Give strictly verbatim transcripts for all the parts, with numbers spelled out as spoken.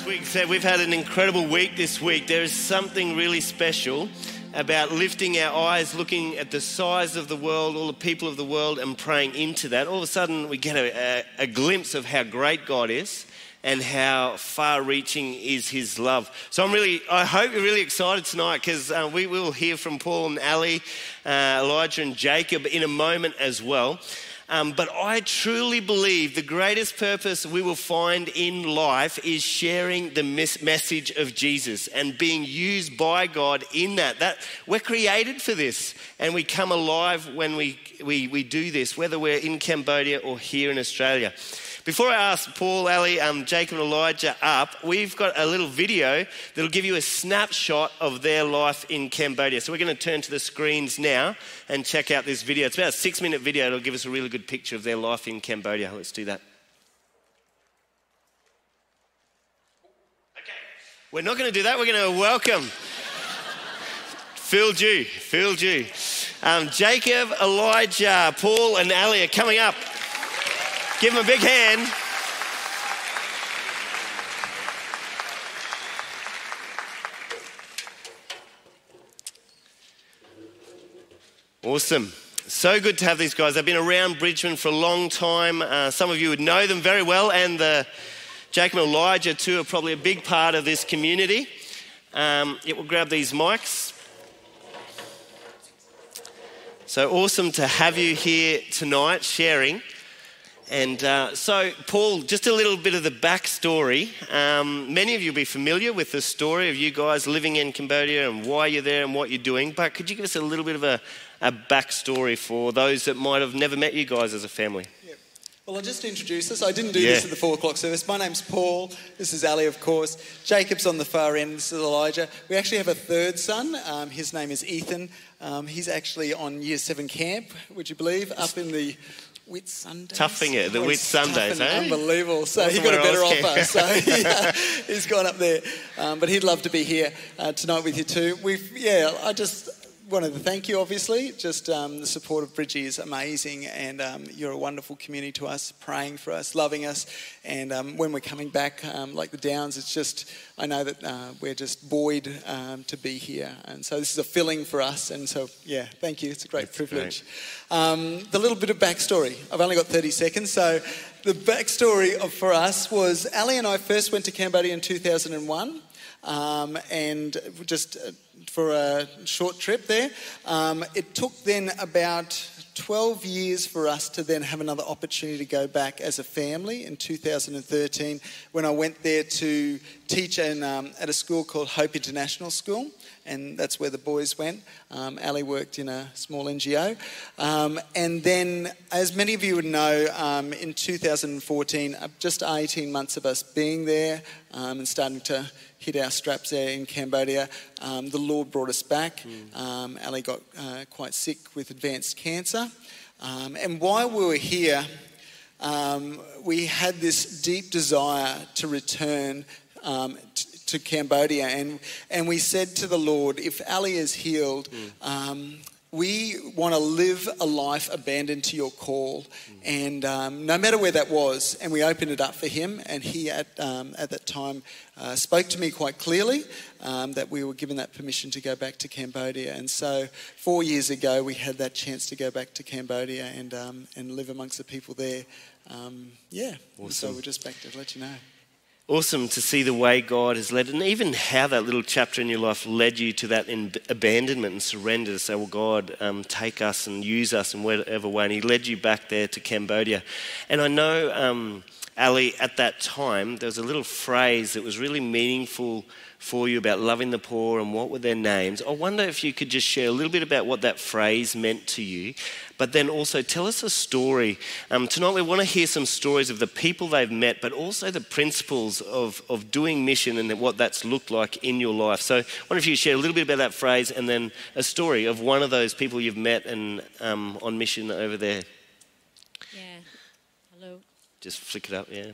as Twig said, we've had an incredible week this week. There is something really special about lifting our eyes, looking at the size of the world, all the people of the world, and praying into that. All of a sudden, we get a, a, a glimpse of how great God is and how far-reaching is His love. So I'm really, I hope you're really excited tonight, because uh, we will hear from Paul and Ali, uh, Elijah and Jacob in a moment as well. Um, but I truly believe the greatest purpose we will find in life is sharing the mes- message of Jesus and being used by God in that. That we're created for this, and we come alive when we, we, we do this, whether we're in Cambodia or here in Australia. Before I ask Paul, Ali, um, Jacob and Elijah up, we've got a little video that'll give you a snapshot of their life in Cambodia. So we're going to turn to the screens now and check out this video. It's about a six-minute video. It'll give us a really good picture of their life in Cambodia. Let's do that. Okay. We're not going to do that. We're going to welcome Phil Jew, Phil Jew. Um, Jacob, Elijah, Paul and Ali are coming up. Give him a big hand. Awesome. So good to have these guys. They've been around Bridgeman for a long time. Uh, some of you would know them very well, and the Jacob and Elijah too are probably a big part of this community. Um, yeah, we'll grab these mics. So awesome to have you here tonight sharing. And uh, so, Paul, just a little bit of the backstory. Um, many of you will be familiar with the story of you guys living in Cambodia and why you're there and what you're doing, but could you give us a little bit of a, a backstory for those that might have never met you guys as a family? Yeah. Well, I'll just introduce us. I didn't do yeah. this at the four o'clock service. My name's Paul. This is Ali, of course. Jacob's on the far end. This is Elijah. We actually have a third son. Um, his name is Ethan. Um, he's actually on year seven camp, would you believe, up in the... Wit Sundays. Toughing it, the oh, Wit Sundays, hey? Unbelievable. So he got a better offer, so he, uh, he's gone up there. Um, but he'd love to be here uh, tonight with you too. We've, yeah, I just wanted to thank you, obviously. Just um, the support of Bridgie is amazing, and um, you're a wonderful community to us, praying for us, loving us. And um, when we're coming back, um, like the Downs, it's just, I know that uh, we're just buoyed um, to be here. And so this is a filling for us. And so, yeah, thank you. It's a great That's privilege. Great. Um, the little bit of backstory. I've only got thirty seconds. So the backstory of, for us was Ali and I first went to Cambodia in two thousand one. Um, and just for a short trip there. Um, it took then about twelve years for us to then have another opportunity to go back as a family in two thousand thirteen when I went there to teach in, um, at a school called Hope International School, and that's where the boys went. Um, Ali worked in a small N G O. Um, and then, as many of you would know, um, in two thousand fourteen, just eighteen months of us being there um, and starting to hit our straps there in Cambodia, um, the Lord brought us back. Mm. Um, Ali got uh, quite sick with advanced cancer. Um, and while we were here, um, we had this deep desire to return um, t- to Cambodia. And, and we said to the Lord, if Ali is healed, mm. um, we want to live a life abandoned to your call. Mm. And um, no matter where that was, and we opened it up for him, and he at um, at that time uh, spoke to me quite clearly um, that we were given that permission to go back to Cambodia. And so four years ago, we had that chance to go back to Cambodia and um, and live amongst the people there. Um, yeah, awesome. So we're just back to let you know. Awesome to see the way God has led, and even how that little chapter in your life led you to that in abandonment and surrender. So, well, God, um, take us and use us in whatever way. And He led you back there to Cambodia. And I know, um, Ali, at that time, there was a little phrase that was really meaningful for you about loving the poor and what were their names. I wonder if you could just share a little bit about what that phrase meant to you. But then also tell us a story. Um, tonight we want to hear some stories of the people they've met, but also the principles of, of doing mission and what that's looked like in your life. So I wonder if you share a little bit about that phrase and then a story of one of those people you've met and um, on mission over there. Yeah. Hello. Just flick it up, yeah.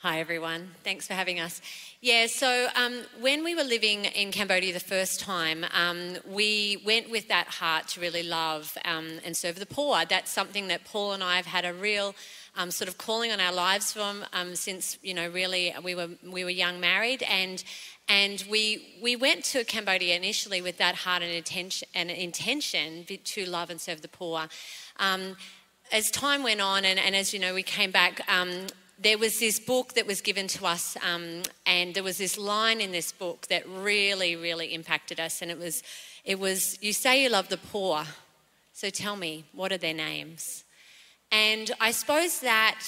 Hi, everyone. Thanks for having us. Yeah, so um, when we were living in Cambodia the first time, um, we went with that heart to really love um, and serve the poor. That's something that Paul and I have had a real um, sort of calling on our lives from um, since, you know, really we were we were young married, and and we we went to Cambodia initially with that heart and intention and intention to love and serve the poor. Um, as time went on, and, and as you know, we came back. Um, There was this book that was given to us, um, and there was this line in this book that really, really impacted us. And it was, it was, you say you love the poor, so tell me, what are their names? And I suppose that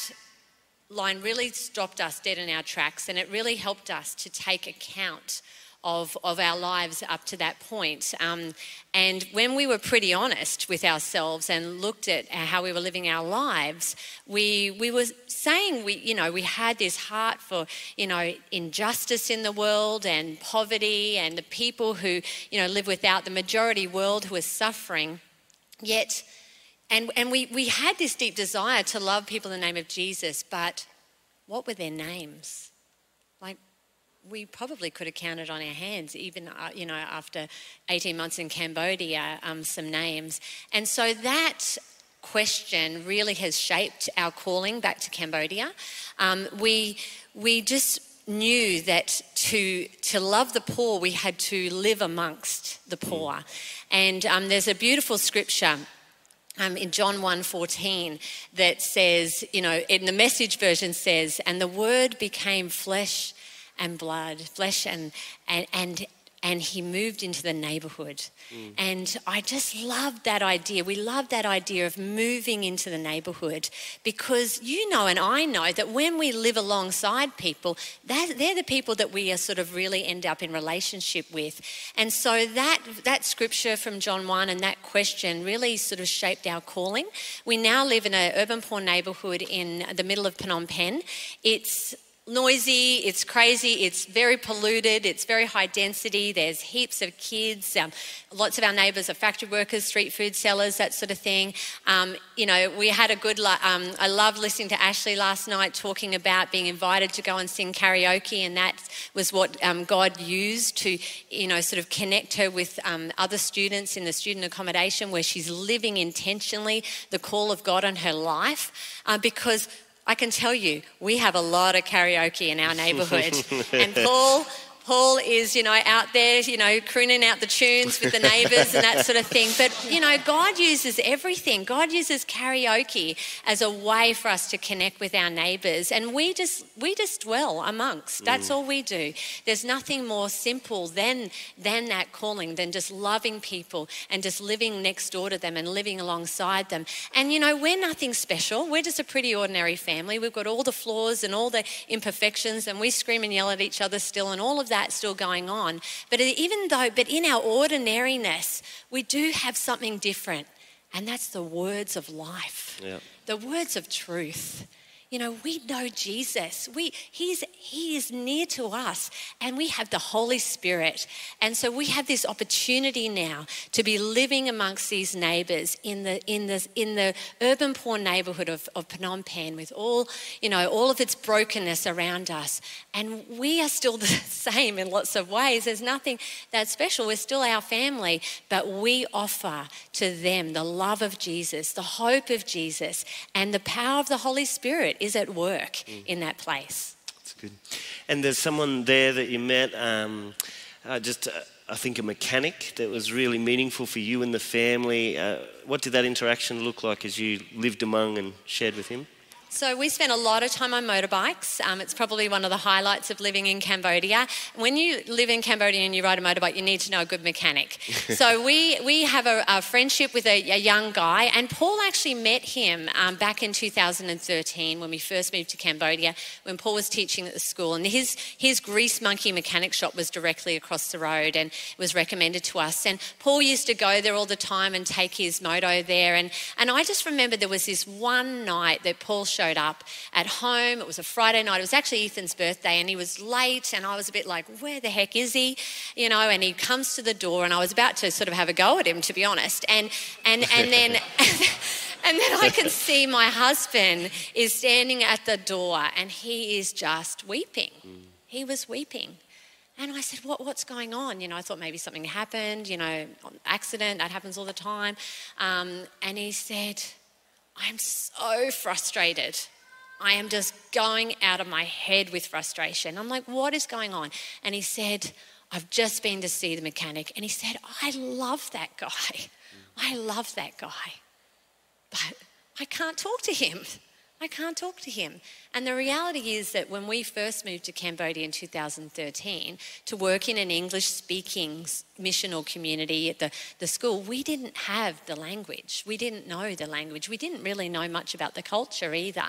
line really stopped us dead in our tracks, and it really helped us to take account of, of our lives up to that point. Um, and when we were pretty honest with ourselves and looked at how we were living our lives, we we were saying we you know we had this heart for you know injustice in the world and poverty and the people who you know live without, the majority world who is suffering. Yet, and and we we had this deep desire to love people in the name of Jesus, but what were their names? Like, we probably could have counted on our hands, even, uh, you know, after eighteen months in Cambodia, um, some names. And so that question really has shaped our calling back to Cambodia. Um, we we just knew that to to love the poor, we had to live amongst the poor. And um, there's a beautiful scripture Um, in John one fourteen that says, you know, in the Message version says, and the Word became flesh and blood, flesh and and and, and he moved into the neighbourhood. Mm. And I just loved that idea. We love that idea of moving into the neighbourhood, because you know and I know that when we live alongside people, that, they're the people that we are sort of really end up in relationship with. And so that that scripture from John one and that question really sort of shaped our calling. We now live in an urban poor neighbourhood in the middle of Phnom Penh. It's noisy, it's crazy, it's very polluted, it's very high density, there's heaps of kids, um, lots of our neighbours are factory workers, street food sellers, that sort of thing. Um, you know, we had a good, li- um, I loved listening to Ashley last night talking about being invited to go and sing karaoke, and that was what um, God used to, you know, sort of connect her with um, other students in the student accommodation where she's living intentionally the call of God on her life, uh, because I can tell you, we have a lot of karaoke in our neighbourhood. And Paul, Paul is, you know, out there, you know, crooning out the tunes with the neighbours and that sort of thing. But, you know, God uses everything. God uses karaoke as a way for us to connect with our neighbours. And we just we just dwell amongst. That's mm. all we do. There's nothing more simple than than that calling, than just loving people and just living next door to them and living alongside them. And, you know, we're nothing special. We're just a pretty ordinary family. We've got all the flaws and all the imperfections, and we scream and yell at each other still, and all of that's still going on. But even though, but in our ordinariness, we do have something different, and that's the words of life, yeah. the words of truth. You know, we know Jesus. We he's he is near to us, and we have the Holy Spirit. And so we have this opportunity now to be living amongst these neighbours in the in the in the urban poor neighbourhood of, of Phnom Penh, with all you know, all of its brokenness around us. And we are still the same in lots of ways. There's nothing that's special. We're still our family, but we offer to them the love of Jesus, the hope of Jesus, and the power of the Holy Spirit is at work mm. in that place. That's good. And there's someone there that you met, um, uh, just uh, I think a mechanic, that was really meaningful for you and the family. Uh, what did that interaction look like as you lived among and shared with him? So we spent a lot of time on motorbikes. Um, it's probably one of the highlights of living in Cambodia. When you live in Cambodia and you ride a motorbike, you need to know a good mechanic. So we we have a, a friendship with a, a young guy, and Paul actually met him um, back in two thousand thirteen when we first moved to Cambodia, when Paul was teaching at the school, and his his grease monkey mechanic shop was directly across the road, and it was recommended to us. And Paul used to go there all the time and take his moto there. And, and I just remember there was this one night that Paul showed showed up at home. It was a Friday night. It was actually Ethan's birthday, and he was late, and I was a bit like, where the heck is he? You know, and he comes to the door, and I was about to sort of have a go at him, to be honest. And and and then and then I can see my husband is standing at the door, and he is just weeping. Mm. He was weeping. And I said, what, what's going on? You know, I thought maybe something happened, you know, accident, that happens all the time. Um, and he said, I'm so frustrated. I am just going out of my head with frustration. I'm like, what is going on? And he said, I've just been to see the mechanic. And he said, I love that guy. I love that guy. But I can't talk to him. I can't talk to him. And the reality is that when we first moved to Cambodia in two thousand thirteen to work in an English-speaking missional community at the, the school, we didn't have the language. We didn't know the language. We didn't really know much about the culture either.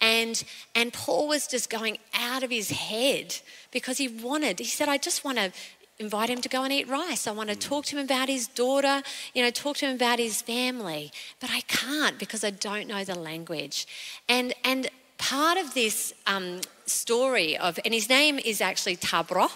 And, and Paul was just going out of his head because he wanted, he said, I just want to invite him to go and eat rice. I want to talk to him about his daughter, you know, talk to him about his family. But I can't because I don't know the language. And and part of this um, story of, and his name is actually Tabro,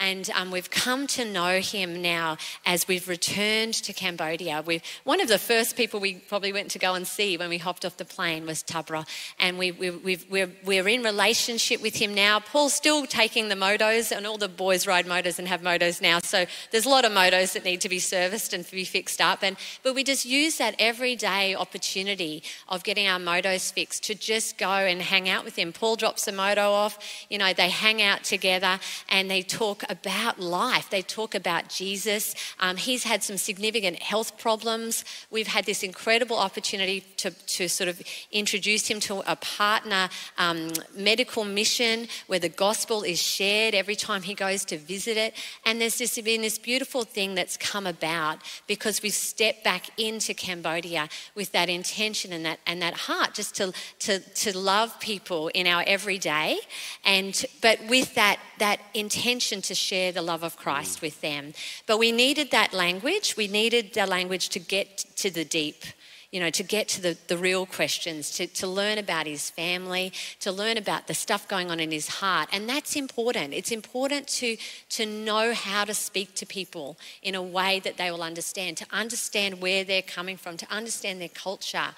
and um, we've come to know him now as we've returned to Cambodia. We've, one of the first people we probably went to go and see when we hopped off the plane was Tabro, and we, we, we've, we're, we're in relationship with him now. Paul's still taking the motos, and all the boys ride motos and have motos now, so there's a lot of motos that need to be serviced and to be fixed up. And but we just use that everyday opportunity of getting our motos fixed to just go and hang out with him. Paul drops a moto off, you know, they hang out together and they talk about life. They talk about Jesus. Um, he's had some significant health problems. We've had this incredible opportunity to, to sort of introduce him to a partner um, medical mission where the gospel is shared every time he goes to visit it. And there's just been this beautiful thing that's come about because we've stepped back into Cambodia with that intention and that and that heart just to to to love people in our everyday, and but with that that intention to share the love of Christ with them. But we needed that language. We needed the language to get to the deep, you know, to get to the, the real questions, to, to learn about his family, to learn about the stuff going on in his heart. And that's important. It's important to to know how to speak to people in a way that they will understand, to understand where they're coming from, to understand their culture.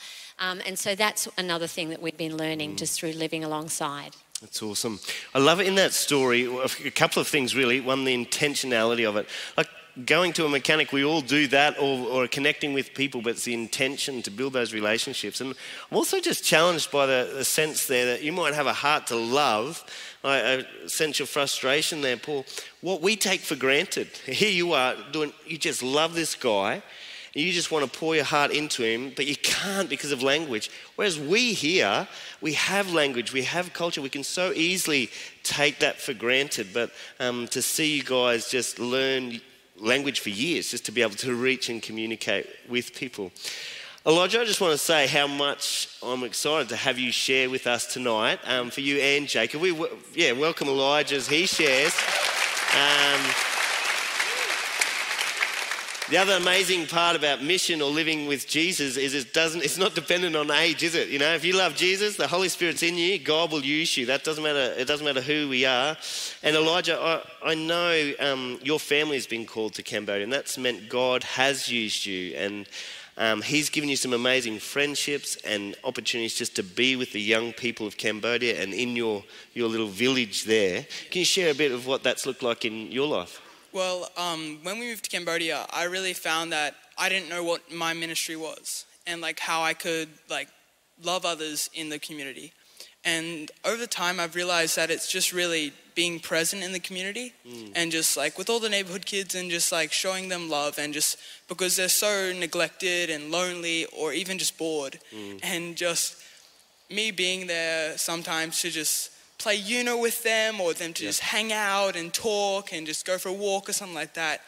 Um, and so that's another thing that we've been learning mm. just through living alongside. That's awesome. I love it in that story. A couple of things really. One, the intentionality of it. Like going to a mechanic, we all do that, or, or connecting with people, but it's the intention to build those relationships. And I'm also just challenged by the, the sense there that you might have a heart to love. I, I sense your frustration there, Paul. What we take for granted. Here you are doing, you just love this guy. You just want to pour your heart into him, but you can't because of language. Whereas we here, we have language, we have culture, we can so easily take that for granted. But um, to see you guys just learn language for years, just to be able to reach and communicate with people. Elijah, I just want to say how much I'm excited to have you share with us tonight. Um, for you and Jacob, we w- yeah, welcome Elijah as he shares. Um, The other amazing part about mission or living with Jesus is it doesn't, it's not dependent on age, is it? You know, if you love Jesus, the Holy Spirit's in you, God will use you. That doesn't matter. It doesn't matter who we are. And Elijah, I, I know um, your family has been called to Cambodia, and that's meant God has used you, and um, he's given you some amazing friendships and opportunities just to be with the young people of Cambodia and in your, your little village there. Can you share a bit of what that's looked like in your life? Well, um, when we moved to Cambodia, I really found that I didn't know what my ministry was and like how I could like love others in the community. And over time, I've realized that it's just really being present in the community mm. and just like with all the neighborhood kids and just like showing them love, and just because they're so neglected and lonely or even just bored mm. and just me being there sometimes to just play Uno with them, or them to yeah. just hang out and talk and just go for a walk or something like that,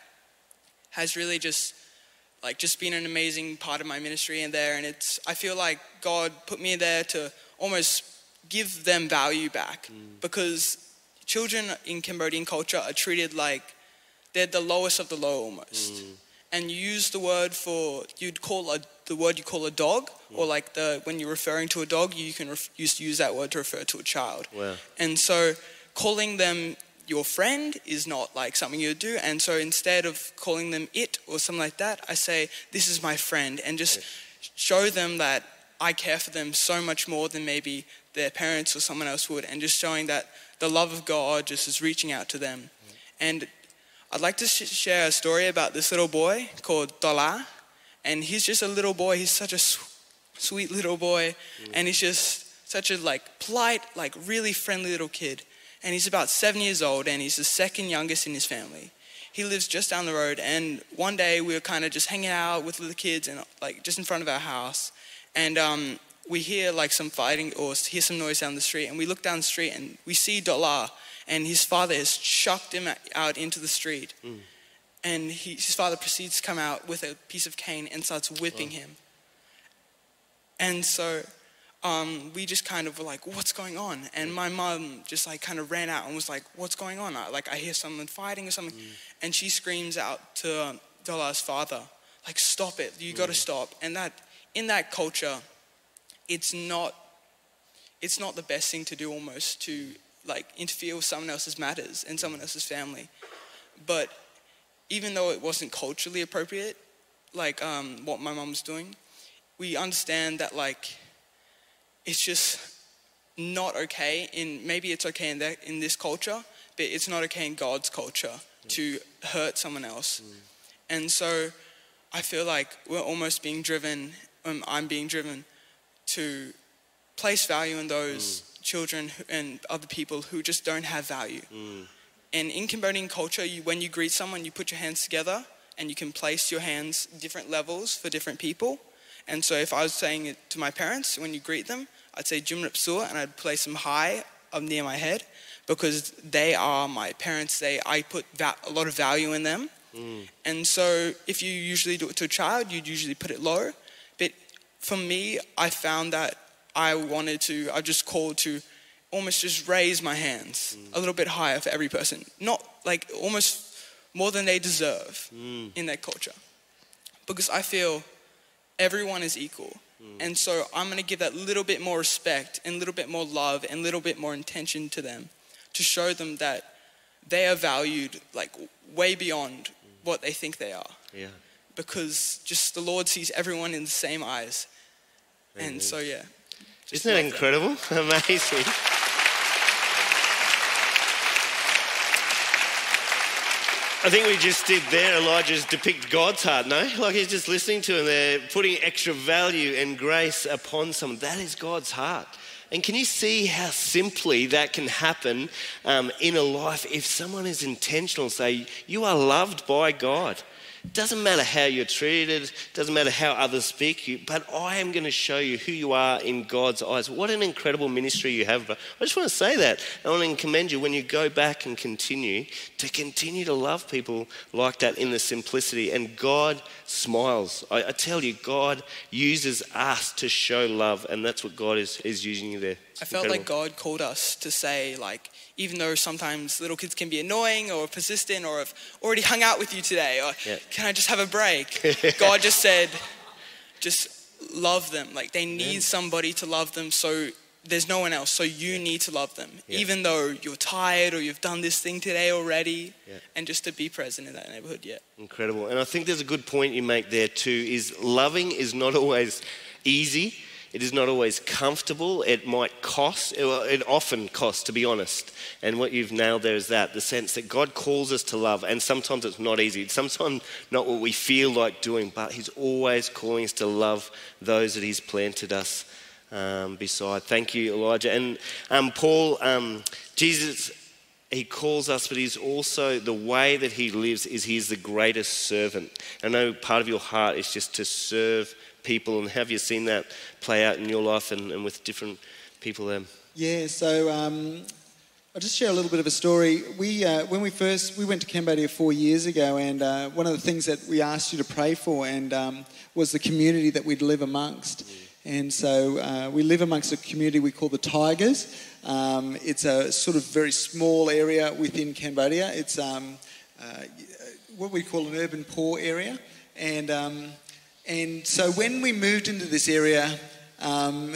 has really just like just been an amazing part of my ministry in there. And it's, I feel like God put me there to almost give them value back mm. because children in Cambodian culture are treated like they're the lowest of the low almost. Mm. And you use the word for, you'd call a, the word you call a dog, yeah. or like the when you're referring to a dog, you can ref, used to use that word to refer to a child. Wow. And so calling them your friend is not like something you do. And so instead of calling them it or something like that, I say, this is my friend, and just yeah. show them that I care for them so much more than maybe their parents or someone else would, and just showing that the love of God just is reaching out to them. Yeah. And I'd like to sh- share a story about this little boy called Tola, and he's just a little boy. He's such a su- sweet little boy, mm. and he's just such a like polite, like really friendly little kid. And he's about seven years old and he's the second youngest in his family. He lives just down the road, and one day we were kind of just hanging out with the kids and like just in front of our house, and um, we hear like some fighting or hear some noise down the street, and we look down the street and we see Dollar, and his father has chucked him out into the street. Mm. And he, his father proceeds to come out with a piece of cane and starts whipping wow. him. And so um, we just kind of were like, what's going on? And my mom just like kind of ran out and was like, what's going on? I, like I hear someone fighting or something. Mm. And she screams out to um, Dollar's father, like, stop it, you mm. gotta stop. And that, in that culture, it's not, it's not the best thing to do almost to like interfere with someone else's matters and someone else's family. But even though it wasn't culturally appropriate, like um, what my mom was doing, we understand that like it's just not okay. In maybe it's okay in that, in this culture, but it's not okay in God's culture yeah. to hurt someone else. Mm. And so I feel like we're almost being driven, um, I'm being driven to place value in those mm. children and other people who just don't have value. Mm. And in Cambodian culture, you, when you greet someone, you put your hands together and you can place your hands different levels for different people. And so if I was saying it to my parents, when you greet them, I'd say Jum Rip Sur, and I'd place them high up near my head because they are my parents. They I put va- a lot of value in them. Mm. And so if you usually do it to a child, you'd usually put it low. But for me, I found that I wanted to, I just called to almost just raise my hands mm. a little bit higher for every person. Not like almost more than they deserve mm. in that culture. Because I feel everyone is equal. Mm. And so I'm gonna give that little bit more respect and a little bit more love and a little bit more intention to them to show them that they are valued like way beyond mm. what they think they are. Yeah. Because just the Lord sees everyone in the same eyes. Amen. And so, yeah. Just Isn't that like incredible? That. Amazing. I think we just did there, Elijah's depict God's heart, no? Like he's just listening to him. They're putting extra value and grace upon someone. That is God's heart. And can you see how simply that can happen um, in a life if someone is intentional, say, you are loved by God. Doesn't matter how you're treated, doesn't matter how others speak to you, but I am going to show you who you are in God's eyes. What an incredible ministry you have, bro. I just want to say that. I want to commend you when you go back and continue to continue to love people like that in the simplicity. And God smiles. I, I tell you, God uses us to show love, and that's what God is, is using you there. It's I felt incredible. Like God called us to say, like, even though sometimes little kids can be annoying or persistent or have already hung out with you today or yeah. can I just have a break? God just said, just love them. Like they need yeah. somebody to love them, so there's no one else. So you yeah. need to love them yeah. even though you're tired or you've done this thing today already yeah. and just to be present in that neighborhood. Yeah. Incredible. And I think there's a good point you make there too is loving is not always easy. It is not always comfortable. It might cost. It often costs, to be honest. And what you've nailed there is that, the sense that God calls us to love, and sometimes it's not easy. It's sometimes not what we feel like doing, but he's always calling us to love those that he's planted us um, beside. Thank you, Elijah. And um, Paul, um, Jesus, he calls us, but he's also, the way that he lives is he's the greatest servant. I know part of your heart is just to serve people, and have you seen that play out in your life and, and with different people then? Yeah, so um, I'll just share a little bit of a story. We, uh, when we first, we went to Cambodia four years ago, and uh, one of the things that we asked you to pray for and um, was the community that we'd live amongst. Yeah. And so uh, we live amongst a community we call the Tigers. Um, it's a sort of very small area within Cambodia. It's um, uh, what we call an urban poor area, and um, And so when we moved into this area, um,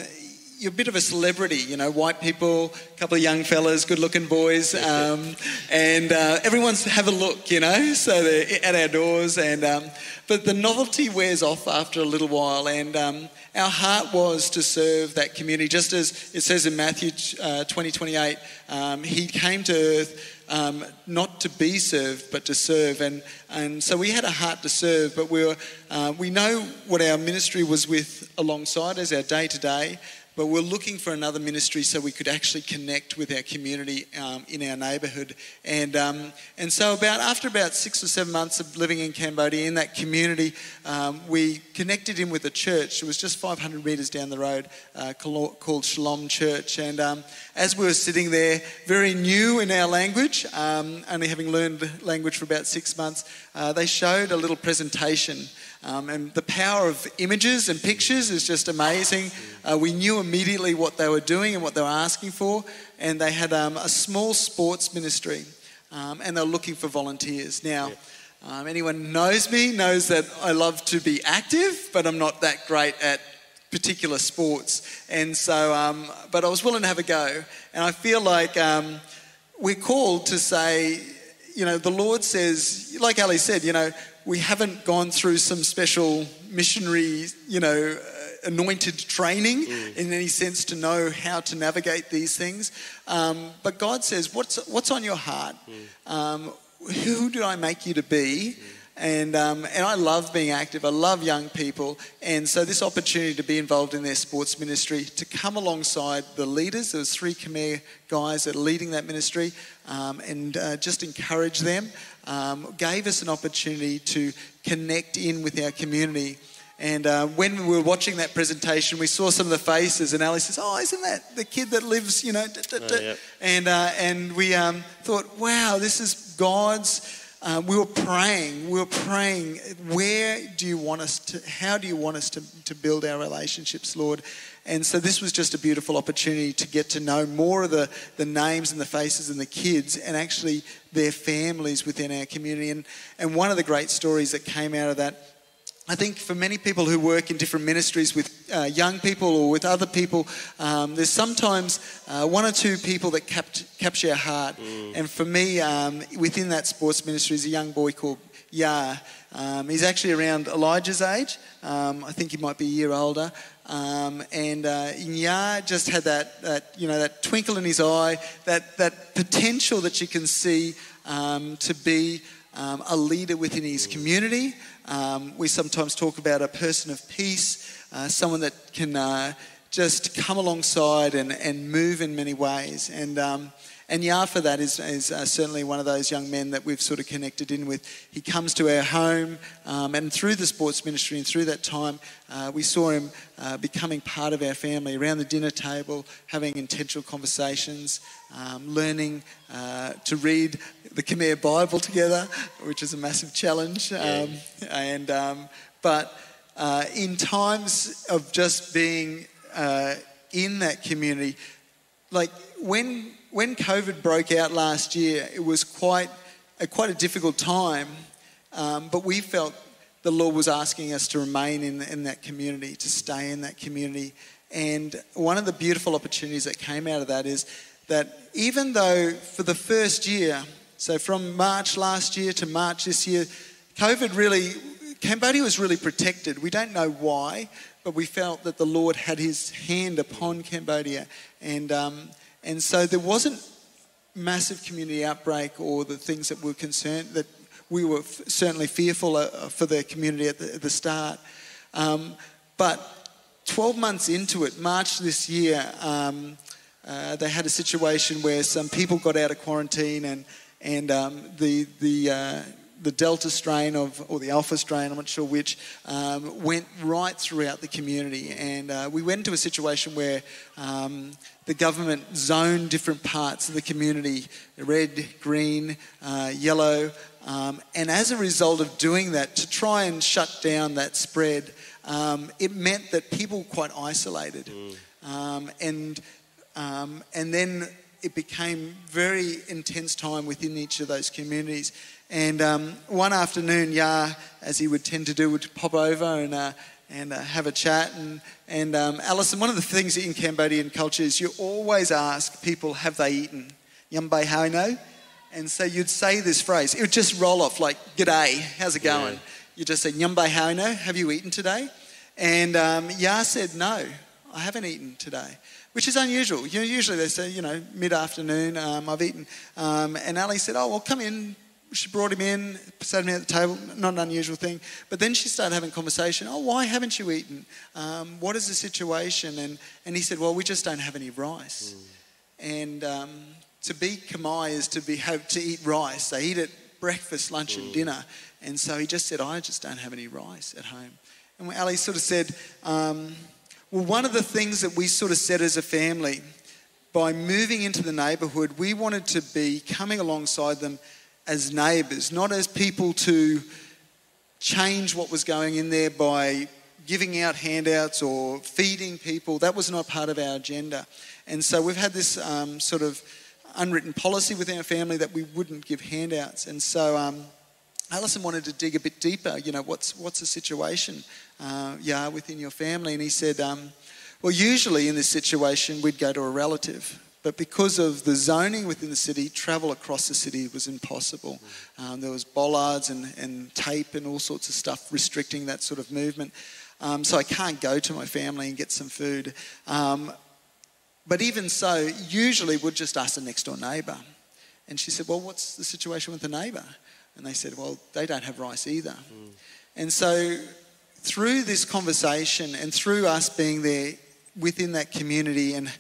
you're a bit of a celebrity, you know, white people, a couple of young fellas, good-looking boys, um, and uh, everyone's have a look, you know, so they're at our doors. And um, but the novelty wears off after a little while, and um, our heart was to serve that community, just as it says in Matthew uh, twenty twenty-eight, um, he came to earth Um, not to be served, but to serve. And, and so we had a heart to serve, but we were, uh, we know what our ministry was with Alongside as our day-to-day, But we're looking for another ministry so we could actually connect with our community um, in our neighbourhood. And um, and so about after about six or seven months of living in Cambodia, in that community, um, we connected in with a church. It was just five hundred metres down the road uh, called Shalom Church. And um, as we were sitting there, very new in our language, um, only having learned language for about six months, uh, they showed a little presentation. Um, and the power of images and pictures is just amazing. Uh, we knew immediately what they were doing and what they were asking for. And they had um, a small sports ministry um, and they were looking for volunteers. Now, um, anyone knows me knows that I love to be active, but I'm not that great at particular sports. And so, um, but I was willing to have a go. And I feel like um, we're called to say, you know, the Lord says, like Ali said, you know, we haven't gone through some special missionary, you know, uh, anointed training mm. in any sense to know how to navigate these things. Um, but God says, what's what's on your heart? Mm. Um, who did I make you to be? Mm. And um, and I love being active. I love young people. And so this opportunity to be involved in their sports ministry, to come alongside the leaders, there was three Khmer guys that are leading that ministry, um, and uh, just encourage them, um, gave us an opportunity to connect in with our community. And uh, when we were watching that presentation, we saw some of the faces, and Ali says, "Oh, isn't that the kid that lives, you know?" Da, da, da. Oh, yep. And uh, and we um, thought, "Wow, this is God's." Um, we were praying, we were praying, where do you want us to, how do you want us to, to build our relationships, Lord? And so this was just a beautiful opportunity to get to know more of the, the names and the faces and the kids and actually their families within our community. And, and one of the great stories that came out of that, I think for many people who work in different ministries with uh, young people or with other people, um, there's sometimes uh, one or two people that capt- capture your heart. Mm. And for me, um, within that sports ministry is a young boy called Yah. Um, he's actually around Elijah's age. Um, I think he might be a year older. Um, and uh, Yah just had that, that, you know, that twinkle in his eye, that, that potential that you can see um, to be um, a leader within his community. Um, we sometimes talk about a person of peace, uh, someone that can uh, just come alongside and, and move in many ways. And um, and Yah for that is, is uh, certainly one of those young men that we've sort of connected in with. He comes to our home, um, and through the sports ministry and through that time, uh, we saw him uh, becoming part of our family, around the dinner table, having intentional conversations, um, learning uh, to read the Khmer Bible together, which is a massive challenge. Um, and um, But uh, in times of just being uh, in that community, like when... When COVID broke out last year, it was quite a, quite a difficult time, um, but we felt the Lord was asking us to remain in, in that community, to stay in that community. And one of the beautiful opportunities that came out of that is that even though for the first year, so from March last year to March this year, COVID really, Cambodia was really protected. We don't know why, but we felt that the Lord had his hand upon Cambodia. And... Um, And so there wasn't massive community outbreak or the things that were concerned that we were f- certainly fearful uh, for the community at the, at the start. Um, but twelve months into it, March this year, um, uh, they had a situation where some people got out of quarantine and and um, the the uh, the Delta strain of or the Alpha strain, I'm not sure which, um, went right throughout the community. And uh, we went into a situation where um, the government zoned different parts of the community, red, green, uh, yellow. Um, and as a result of doing that, to try and shut down that spread, um, it meant that people were quite isolated. Mm. Um, and um, and then it became very intense time within each of those communities. And um, one afternoon, Yah, as he would tend to do, would pop over and uh, and uh, have a chat. And, and um, Alison, one of the things in Cambodian culture is you always ask people, have they eaten? Yum bai hai no? And so you'd say this phrase. It would just roll off like, g'day, how's it going? Yeah. You just say, yum bai hai no, have you eaten today? And um, Yah said, no, I haven't eaten today. Which is unusual. You know, usually they say, you know, mid-afternoon, um, I've eaten. Um, and Ali said, oh, well, come in. she brought him in, sat him at the table, not an unusual thing. But then she started having conversation. Oh, why haven't you eaten? Um, what is the situation? And, and he said, well, we just don't have any rice. Mm. And um, to be Khmer is to, be, have, to eat rice. They eat it breakfast, lunch mm. and dinner. And so he just said, I just don't have any rice at home. And Ali sort of said, um, well, one of the things that we sort of said as a family, by moving into the neighbourhood, we wanted to be coming alongside them as neighbours, not as people to change what was going in there by giving out handouts or feeding people. That was not part of our agenda. And so we've had this um, sort of unwritten policy within our family that we wouldn't give handouts. And so um, Alison wanted to dig a bit deeper, you know, what's what's the situation, uh, yeah, within your family? And he said, um, well, usually in this situation we'd go to a relative. But because of the zoning within the city, travel across the city was impossible. Um, there was bollards and, and tape and all sorts of stuff restricting that sort of movement. Um, so I can't go to my family and get some food. Um, but even so, usually we'd just ask the next door neighbour. And she said, well, what's the situation with the neighbour? And they said, well, they don't have rice either. Mm. And so through this conversation and through us being there within that community and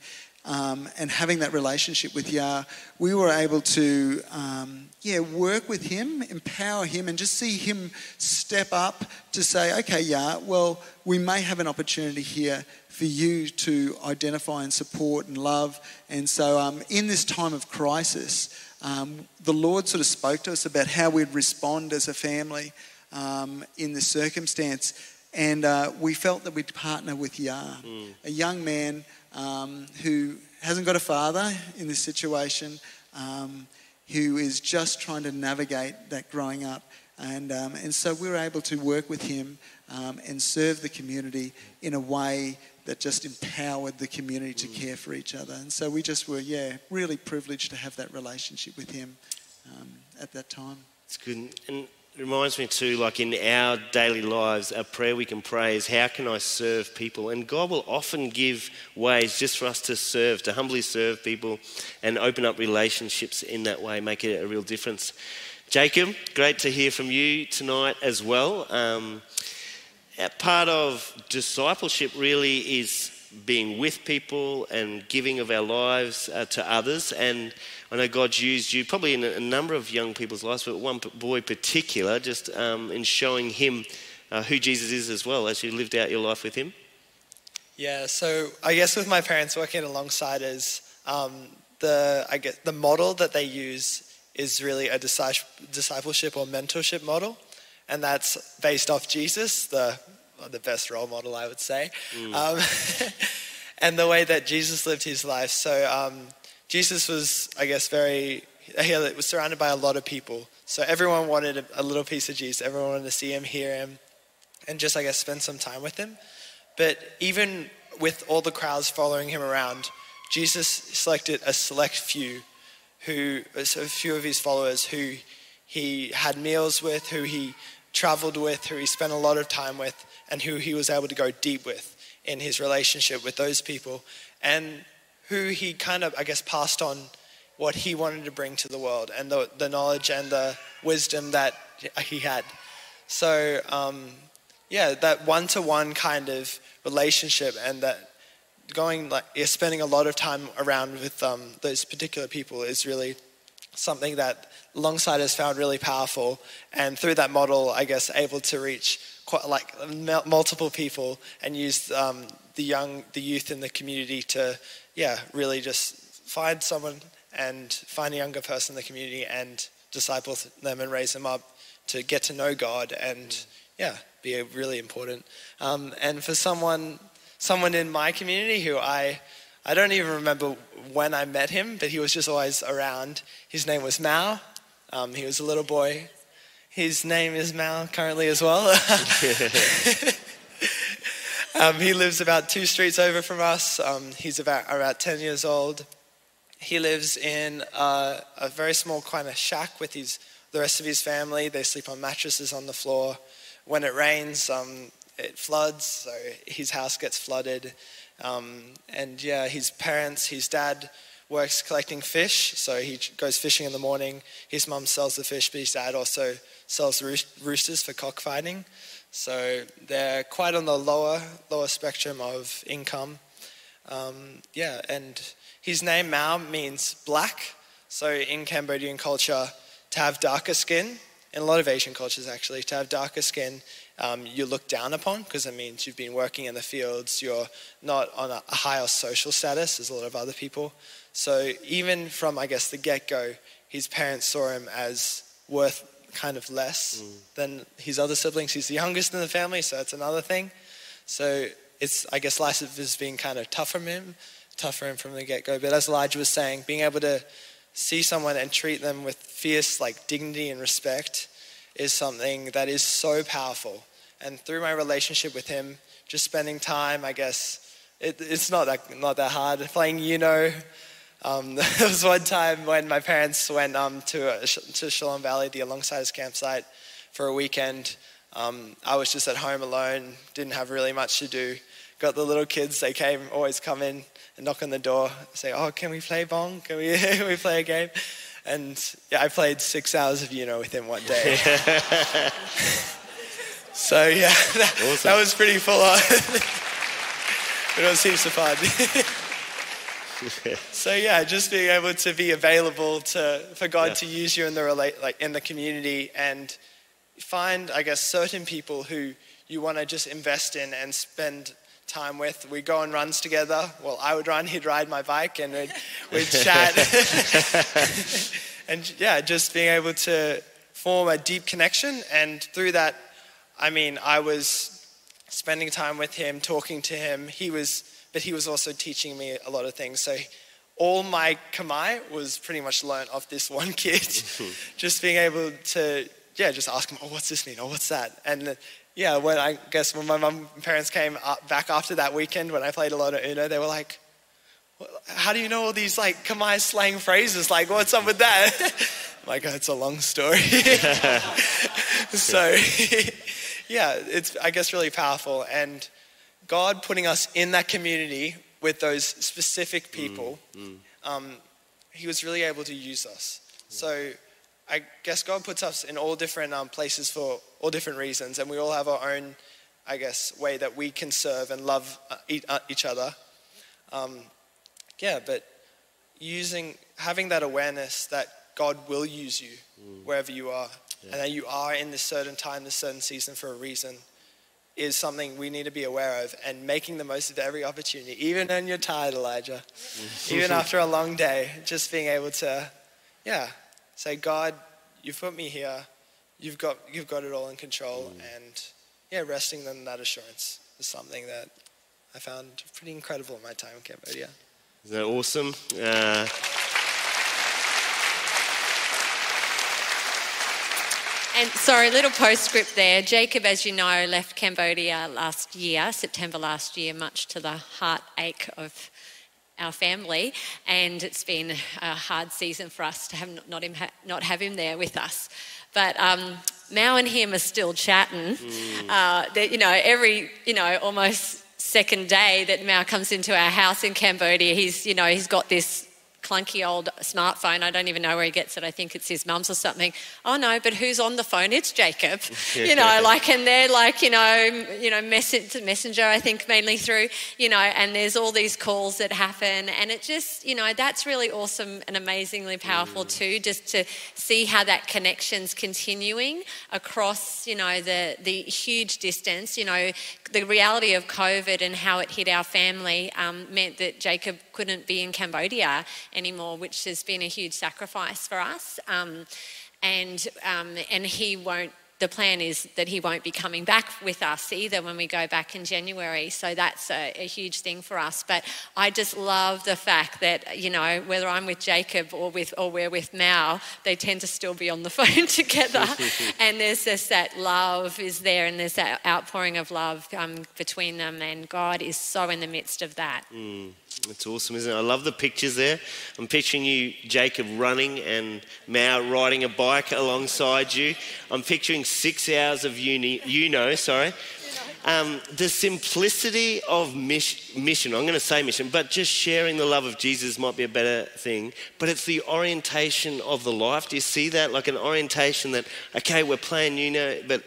Um, and having that relationship with Yah, we were able to um, yeah, work with him, empower him, and just see him step up to say, okay, Yah, well, we may have an opportunity here for you to identify and support and love. And so um, in this time of crisis, um, the Lord sort of spoke to us about how we'd respond as a family um, in this circumstance. And uh, we felt that we'd partner with Yah, mm. a young man Um, who hasn't got a father in this situation, um, who is just trying to navigate that growing up. And, um, and so we were able to work with him um, and serve the community in a way that just empowered the community to care for each other. And so we just were, yeah, really privileged to have that relationship with him um, at that time. It's good. And it reminds me too, like in our daily lives, our prayer we can pray is, how can I serve people? And God will often give ways just for us to serve, to humbly serve people and open up relationships in that way, make it a real difference. Jacob, great to hear from you tonight as well. Um, part of discipleship really is being with people and giving of our lives uh, to others, and I know God's used you probably in a number of young people's lives, but one boy in particular, just um, in showing him uh, who Jesus is as well as you lived out your life with him. Yeah, so I guess with my parents working alongside us, um, the I guess the model that they use is really a discipleship or mentorship model, and that's based off Jesus, the the best role model, I would say. Mm. Um, and the way that Jesus lived his life. So um, Jesus was, I guess, very, he was surrounded by a lot of people. So everyone wanted a, a little piece of Jesus. Everyone wanted to see him, hear him, and just, I guess, spend some time with him. But even with all the crowds following him around, Jesus selected a select few who, a few of his followers who he had meals with, who he traveled with, who he spent a lot of time with, and who he was able to go deep with in his relationship with those people, and who he kind of, I guess, passed on what he wanted to bring to the world and the, the knowledge and the wisdom that he had. So, um, yeah, that one-to-one kind of relationship and that going, like, yeah, spending a lot of time around with um, those particular people is really something that Alongside has found really powerful, and through that model, I guess, able to reach quite like multiple people and use um, the young, the youth in the community to, yeah, really just find someone and find a younger person in the community and disciple them and raise them up to get to know God and, yeah, be really important. Um, and for someone, someone in my community who I, I don't even remember when I met him, but he was just always around. His name was Mao. Um, he was a little boy. His name is Mal currently as well. um, he lives about two streets over from us. Um, he's about, about ten years old. He lives in a, a very small kind of shack with his the rest of his family. They sleep on mattresses on the floor. When it rains, um, it floods, so his house gets flooded. Um, and yeah, his parents, his dad works collecting fish. So he goes fishing in the morning. His mum sells the fish, but his dad also sells roosters for cockfighting. So they're quite on the lower lower spectrum of income. Um, yeah, and his name Mao means black. So in Cambodian culture, to have darker skin, in a lot of Asian cultures actually, to have darker skin, um, you're looked down upon because it means you've been working in the fields, you're not on a higher social status as a lot of other people. So even from, I guess, the get-go, his parents saw him as worth kind of less mm. than his other siblings. He's the youngest in the family, so that's another thing. So it's, I guess, life has been kind of tough for him, tough for him from the get-go. But as Elijah was saying, being able to see someone and treat them with fierce, like, dignity and respect is something that is so powerful. And through my relationship with him, just spending time, I guess, it, it's not that not that hard. Playing Uno. Um, there was one time when my parents went um, to, a, to Shalom Valley, the Alongside campsite, for a weekend. Um, I was just at home alone, didn't have really much to do. Got the little kids, they came, always come in and knock on the door, say, oh, can we play bong? Can we, can we play a game? And yeah, I played six hours of Uno with him one day. So yeah, that, awesome. That was pretty full on. But it was heaps of fun. So yeah, just being able to be available to for God yeah. to use you in the relate like in the community, and find, I guess, certain people who you want to just invest in and spend time with. We go on runs together. Well, I would run, he'd ride my bike, and we'd, we'd chat. And yeah, just being able to form a deep connection. And through that, I mean, I was spending time with him, talking to him. He was. But he was also teaching me a lot of things. So all my kamai was pretty much learned off this one kid. Just being able to, yeah, just ask him, oh, what's this mean? Oh, what's that? And yeah, when I guess when my mum and parents came up back after that weekend when I played a lot of Uno, they were like, how do you know all these like kamai slang phrases? Like, what's up with that? I'm like, oh, it's a long story. So yeah, it's, I guess, really powerful. And God putting us in that community with those specific people, mm, mm. Um, he was really able to use us. Yeah. So I guess God puts us in all different um, places for all different reasons, and we all have our own, I guess, way that we can serve and love each other. Um, yeah, but using, having that awareness that God will use you mm. wherever you are, yeah. and that you are in this certain time, this certain season for a reason, is something we need to be aware of, and making the most of every opportunity, even when you're tired, Elijah, even after a long day, just being able to, yeah, say, God, you've put me here, you've got you've got it all in control, mm. and yeah, resting in that assurance is something that I found pretty incredible in my time in Cambodia. Isn't that awesome? Uh... And sorry, little postscript there. Jacob, as you know, left Cambodia last year, September last year, much to the heartache of our family. And it's been a hard season for us to have not him, not have him there with us. But um, Mao and him are still chatting. Mm. Uh, that, you know, every, you know, almost second day that Mao comes into our house in Cambodia, he's, you know, he's got this clunky old smartphone. I don't even know where he gets it. I think it's his mum's or something. Oh no, but who's on the phone? It's Jacob. You know, like, and they're like, you know, you know, message, messenger, I think mainly through, you know, and there's all these calls that happen, and it just, you know, that's really awesome and amazingly powerful mm. too, just to see how that connection's continuing across, you know, the, the huge distance. You know, the reality of COVID and how it hit our family um, meant that Jacob couldn't be in Cambodia anymore, which has been a huge sacrifice for us. Um, and um, and he won't, the plan is that he won't be coming back with us either when we go back in January. So that's a, a huge thing for us. But I just love the fact that, you know, whether I'm with Jacob or with or we're with Mao, they tend to still be on the phone together. And there's just that love is there, and there's that outpouring of love um, between them. And God is so in the midst of that. Mm. It's awesome, isn't it? I love the pictures there. I'm picturing you, Jacob, running and Mao riding a bike alongside you. I'm picturing six hours of uni, you know, sorry. Um, the simplicity of mis- mission, I'm going to say mission, but just sharing the love of Jesus might be a better thing, but it's the orientation of the life. Do you see that? Like an orientation that, okay, we're playing uni, but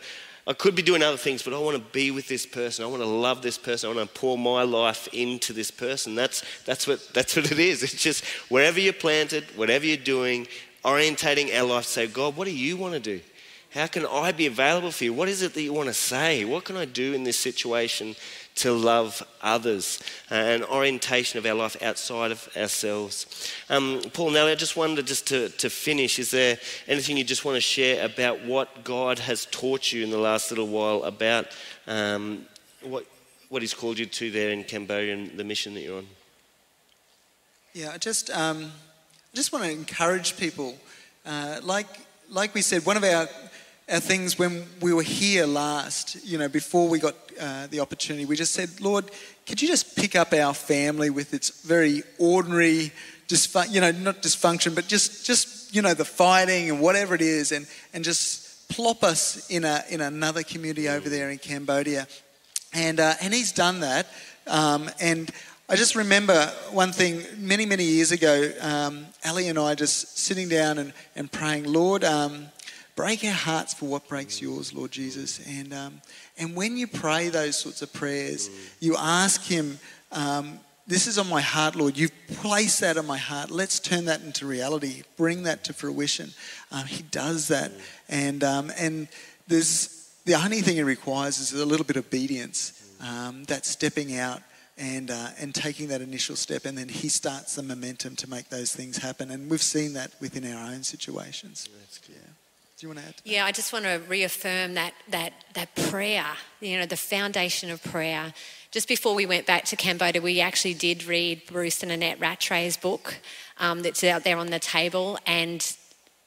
I could be doing other things, but I want to be with this person. I want to love this person. I want to pour my life into this person. That's that's what that's what it is. It's just wherever you're planted, whatever you're doing, orientating our life to say, God, what do you want to do? How can I be available for you? What is it that you want to say? What can I do in this situation to love others? Uh, an orientation of our life outside of ourselves. Um, Paul and Ali, I just wonder, just to, to finish, is there anything you just want to share about what God has taught you in the last little while about um, what what He's called you to there in Cambodia and the mission that you're on? Yeah, I just, um, I just want to encourage people. Uh, like like we said, one of our... our things when we were here last, you know, before we got uh, the opportunity, we just said, Lord, could you just pick up our family with its very ordinary, disfun- you know, not dysfunction, but just, just you know, the fighting and whatever it is, and, and just plop us in a in another community over there in Cambodia, and uh, and He's done that, um, and I just remember one thing many many years ago, um, Ali and I just sitting down and and praying, Lord. Um, Break our hearts for what breaks yours, Lord Jesus. And um, and when you pray those sorts of prayers, you ask Him, um, this is on my heart, Lord. You've placed that on my heart. Let's turn that into reality. Bring that to fruition. Um, he does that. And um, and there's the only thing it requires is a little bit of obedience, um, that stepping out and uh, and taking that initial step. And then He starts the momentum to make those things happen. And we've seen that within our own situations. That's good. Yeah. Do you want to add to that? Yeah, I just want to reaffirm that that that prayer, you know, the foundation of prayer. Just before we went back to Cambodia, we actually did read Bruce and Annette Rattray's book um, that's out there on the table, and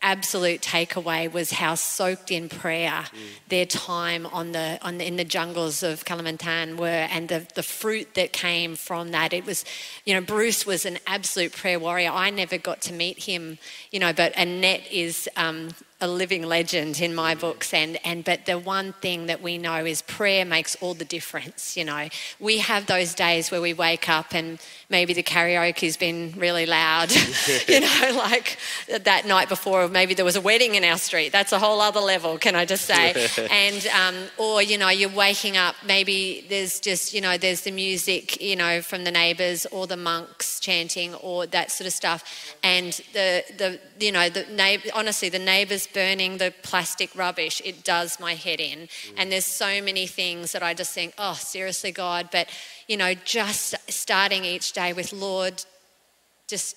absolute takeaway was how soaked in prayer mm. their time on the on the, in the jungles of Kalimantan were, and the, the fruit that came from that. It was, you know, Bruce was an absolute prayer warrior. I never got to meet him, you know, but Annette is... Um, a living legend in my books, and and but the one thing that we know is prayer makes all the difference. You know, we have those days where we wake up and maybe the karaoke's been really loud, you know, like that night before, or maybe there was a wedding in our street. That's a whole other level, can I just say? And um, or you know, you're waking up. Maybe there's just you know, there's the music, you know, from the neighbours or the monks chanting or that sort of stuff, and the the you know the neighbour, honestly, the neighbours. Burning the plastic rubbish, it does my head in. Mm. And there's so many things that I just think, oh, seriously, God. But, you know, just starting each day with, Lord, just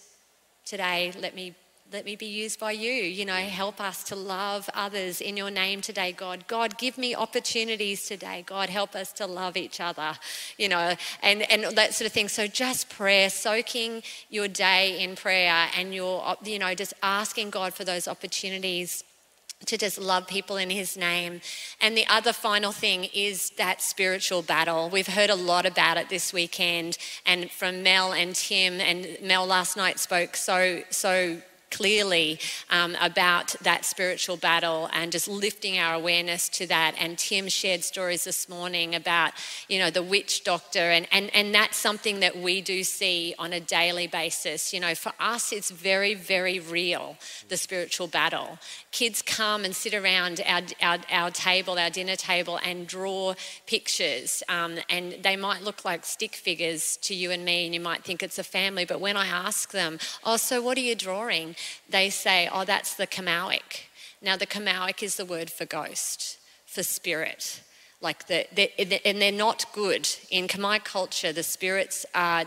today, let me let me be used by you. You know, help us to love others in your name today, God. God, give me opportunities today. God, help us to love each other, you know, and, and that sort of thing. So just prayer, soaking your day in prayer and your, you know, just asking God for those opportunities to just love people in His name. And the other final thing is that spiritual battle. We've heard a lot about it this weekend and from Mel and Tim, and Mel last night spoke so, so clearly um, about that spiritual battle and just lifting our awareness to that. And Tim shared stories this morning about, you know, the witch doctor, and, and, and that's something that we do see on a daily basis. You know, for us, it's very, very real, the spiritual battle. Kids come and sit around our, our, our table, our dinner table, and draw pictures. Um, and they might look like stick figures to you and me, and you might think it's a family. But when I ask them, oh, so what are you drawing? They say, oh, that's the Kamauik. Now, the Kamauik is the word for ghost, for spirit. Like the, the and they're not good. In Khmer culture, the spirits are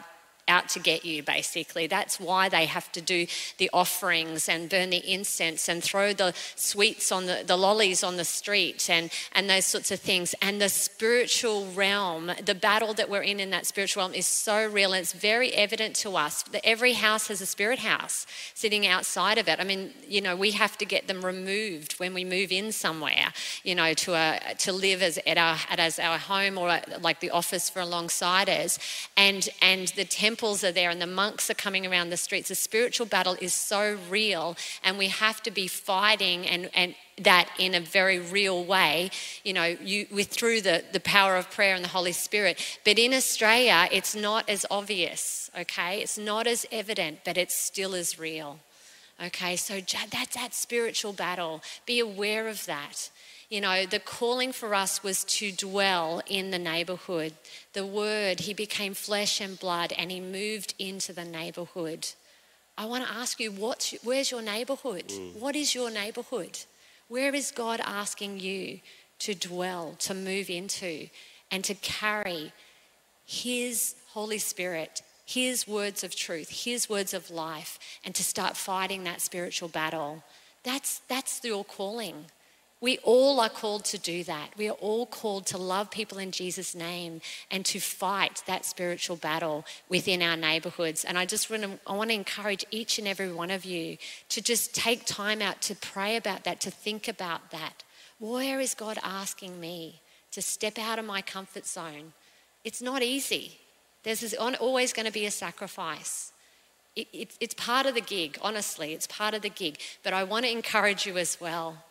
out to get you, basically. That's why they have to do the offerings and burn the incense and throw the sweets on the, the lollies on the street and, and those sorts of things. And the spiritual realm, the battle that we're in in that spiritual realm is so real, and it's very evident to us. Every house has a spirit house sitting outside of it. I mean, you know, we have to get them removed when we move in somewhere, you know, to a, to live as at our, at as our home or like the office for Alongside us. And, and the temple temples are there and the monks are coming around the streets. The spiritual battle is so real, and we have to be fighting and, and that in a very real way, you know, you, with, through the, the power of prayer and the Holy Spirit. But in Australia, it's not as obvious, okay? It's not as evident, but it still is real, okay? So that's that spiritual battle. Be aware of that. You know, the calling for us was to dwell in the neighborhood. The Word, He became flesh and blood, and He moved into the neighborhood. I want to ask you, what's, where's your neighborhood? Mm. What is your neighborhood? Where is God asking you to dwell, to move into, and to carry His Holy Spirit, His words of truth, His words of life, and to start fighting that spiritual battle? That's, that's your calling. We all are called to do that. We are all called to love people in Jesus' name and to fight that spiritual battle within our neighborhoods. And I just want to, I want to encourage each and every one of you to just take time out to pray about that, to think about that. Where is God asking me to step out of my comfort zone? It's not easy. There's always going to be a sacrifice. It, it, it's part of the gig, honestly. It's part of the gig. But I want to encourage you as well.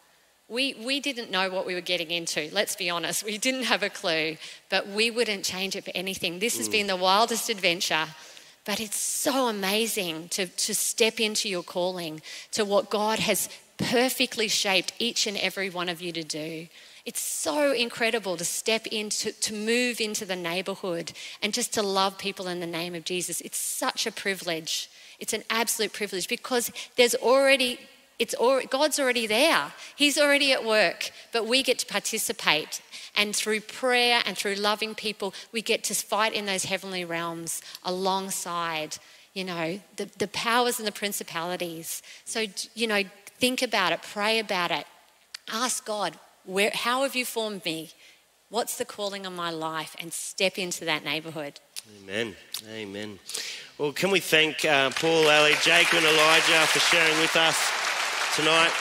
We, we didn't know what we were getting into, let's be honest. We didn't have a clue, but we wouldn't change it for anything. This has been the wildest adventure, but it's so amazing to, to step into your calling, to what God has perfectly shaped each and every one of you to do. It's so incredible to step into, to move into the neighborhood and just to love people in the name of Jesus. It's such a privilege. It's an absolute privilege because there's already... It's all, God's already there. He's already at work, but we get to participate. And through prayer and through loving people, we get to fight in those heavenly realms alongside, you know, the, the powers and the principalities. So, you know, think about it, pray about it. Ask God, where, how have you formed me? What's the calling on my life? And step into that neighborhood. Amen. Amen. Well, can we thank uh, Paul, Ali, Jake and Elijah for sharing with us tonight.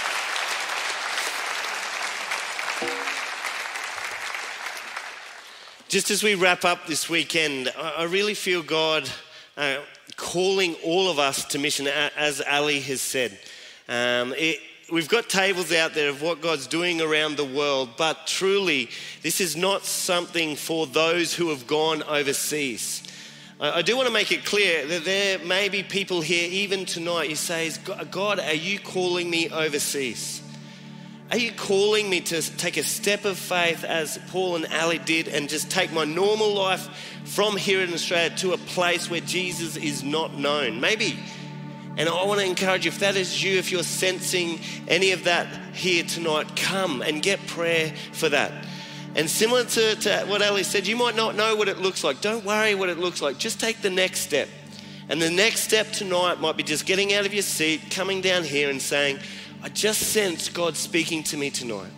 Just as we wrap up this weekend, I really feel God uh, calling all of us to mission, as Ali has said. Um, it, we've got tables out there of what God's doing around the world, but truly, this is not something for those who have gone overseas. I do want to make it clear that there may be people here, even tonight, you say, God, are you calling me overseas? Are you calling me to take a step of faith as Paul and Ali did and just take my normal life from here in Australia to a place where Jesus is not known? Maybe. And I want to encourage you, if that is you, if you're sensing any of that here tonight, come and get prayer for that. And similar to, to what Ali said, you might not know what it looks like. Don't worry what it looks like. Just take the next step. And the next step tonight might be just getting out of your seat, coming down here and saying, I just sense God speaking to me tonight.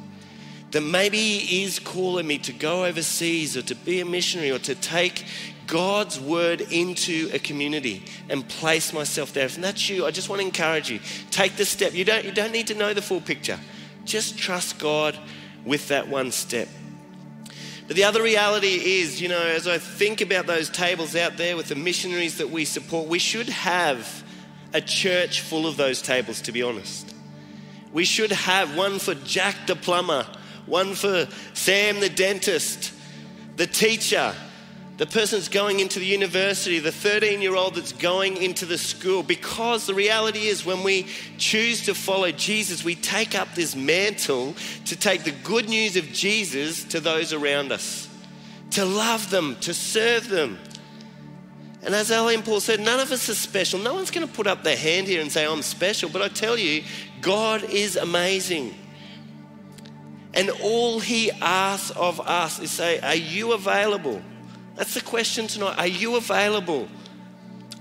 That maybe He is calling me to go overseas or to be a missionary or to take God's word into a community and place myself there. If that's you, I just want to encourage you. Take the step. You don't, you don't need to know the full picture. Just trust God with that one step. But the other reality is, you know, as I think about those tables out there with the missionaries that we support, we should have a church full of those tables, to be honest. We should have one for Jack the plumber, one for Sam the dentist, the teacher, the person's going into the university, the thirteen-year-old that's going into the school. Because the reality is when we choose to follow Jesus, we take up this mantle to take the good news of Jesus to those around us, to love them, to serve them. And as Ali and Paul said, none of us are special. No one's going to put up their hand here and say, I'm special. But I tell you, God is amazing. And all He asks of us is say, are you available? That's the question tonight. Are you available?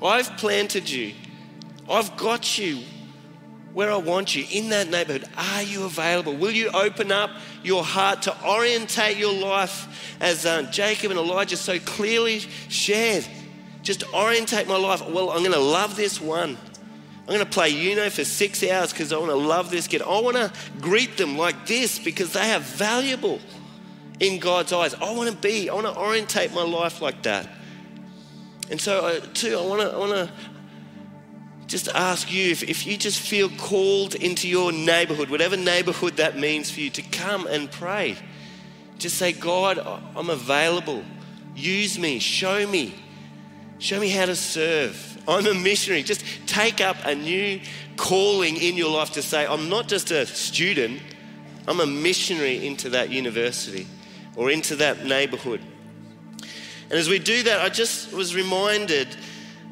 I've planted you. I've got you where I want you, in that neighborhood. Are you available? Will you open up your heart to orientate your life as um, Jacob and Elijah so clearly shared? Just orientate my life. Well, I'm going to love this one. I'm going to play Uno for six hours because I want to love this kid. I want to greet them like this because they are valuable in God's eyes. I want to be, I want to orientate my life like that. And so I, too, I want to I want to just ask you, if, if you just feel called into your neighborhood, whatever neighborhood that means for you, to come and pray. Just say, God, I'm available. Use me, show me. Show me how to serve. I'm a missionary. Just take up a new calling in your life to say, I'm not just a student, I'm a missionary into that university or into that neighborhood. And as we do that, I just was reminded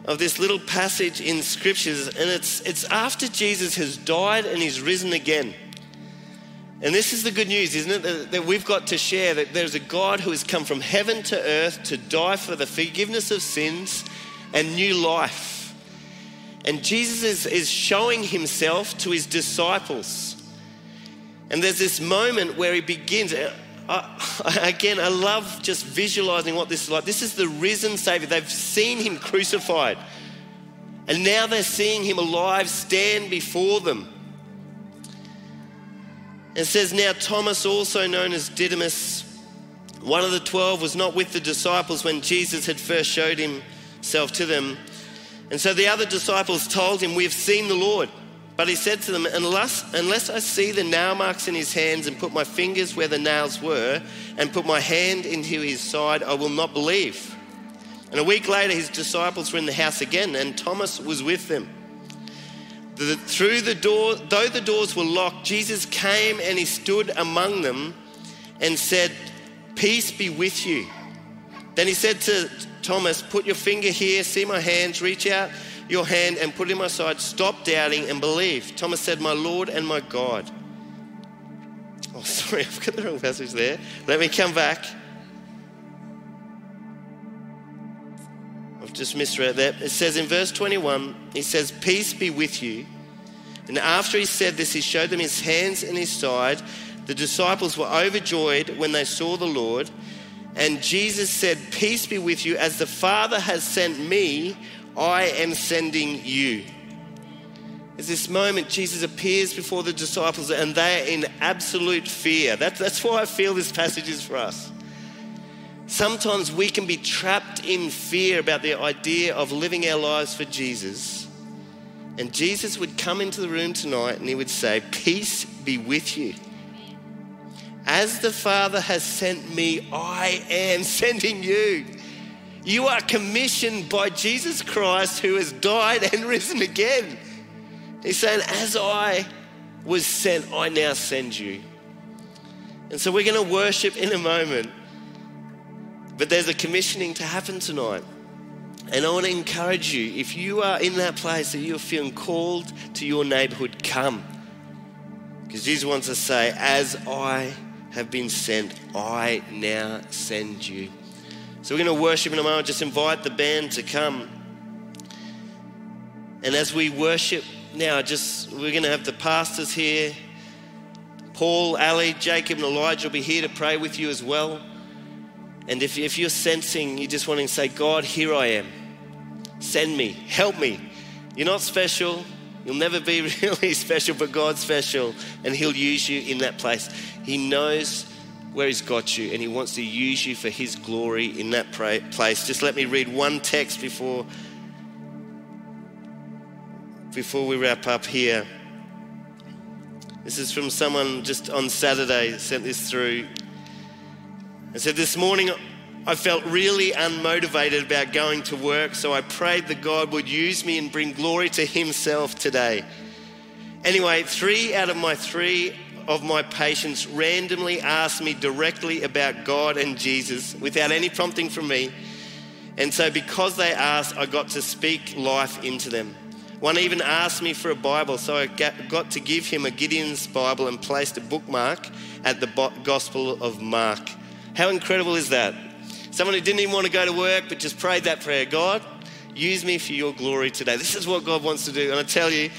of this little passage in scriptures, and it's it's after Jesus has died and he's risen again. And this is the good news, isn't it? That, that we've got to share that there's a God who has come from heaven to earth to die for the forgiveness of sins and new life. And Jesus is, is showing himself to his disciples. And there's this moment where he begins. I, again, I love just visualizing what this is like. This is the risen Savior. They've seen him crucified. And now they're seeing him alive stand before them. It says, now Thomas, also known as Didymus, one of the twelve, was not with the disciples when Jesus had first showed himself to them. And so the other disciples told him, we have seen the Lord. But he said to them, unless, unless I see the nail marks in his hands and put my fingers where the nails were and put my hand into his side, I will not believe. And a week later, his disciples were in the house again, and Thomas was with them. The, through the door, though the doors were locked, Jesus came and he stood among them and said, peace be with you. Then he said to Thomas, put your finger here, see my hands, reach out your hand and put it in my side, stop doubting and believe. Thomas said, my Lord and my God. Oh, sorry, I've got the wrong passage there. Let me come back. I've just misread that. It says in verse twenty-one, he says, peace be with you. And after he said this, he showed them his hands and his side. The disciples were overjoyed when they saw the Lord. And Jesus said, peace be with you. As the Father has sent me, I am sending you. At this moment, Jesus appears before the disciples and they are in absolute fear. That, that's why I feel this passage is for us. Sometimes we can be trapped in fear about the idea of living our lives for Jesus. And Jesus would come into the room tonight and he would say, peace be with you. As the Father has sent me, I am sending you. You are commissioned by Jesus Christ, who has died and risen again. He's saying, as I was sent, I now send you. And so we're going to worship in a moment. But there's a commissioning to happen tonight. And I want to encourage you, if you are in that place that you're feeling called to your neighborhood, come. Because Jesus wants to say, as I have been sent, I now send you. So we're going to worship in a moment. Just invite the band to come. And as we worship now, just we're going to have the pastors here. Paul, Ali, Jacob and Elijah will be here to pray with you as well. And if, if you're sensing, you just want to say, God, here I am. Send me. Help me. You're not special. You'll never be really special, but God's special. And he'll use you in that place. He knows where he's got you, and he wants to use you for his glory in that place. Just let me read one text before, before we wrap up here. This is from someone just on Saturday, sent this through. It said, this morning I felt really unmotivated about going to work, so I prayed that God would use me and bring glory to himself today. Anyway, three out of my three of my patients randomly asked me directly about God and Jesus without any prompting from me. And so because they asked, I got to speak life into them. One even asked me for a Bible, so I got to give him a Gideon's Bible and placed a bookmark at the Gospel of Mark. How incredible is that? Someone who didn't even want to go to work but just prayed that prayer, God, use me for your glory today. This is what God wants to do. And I tell you,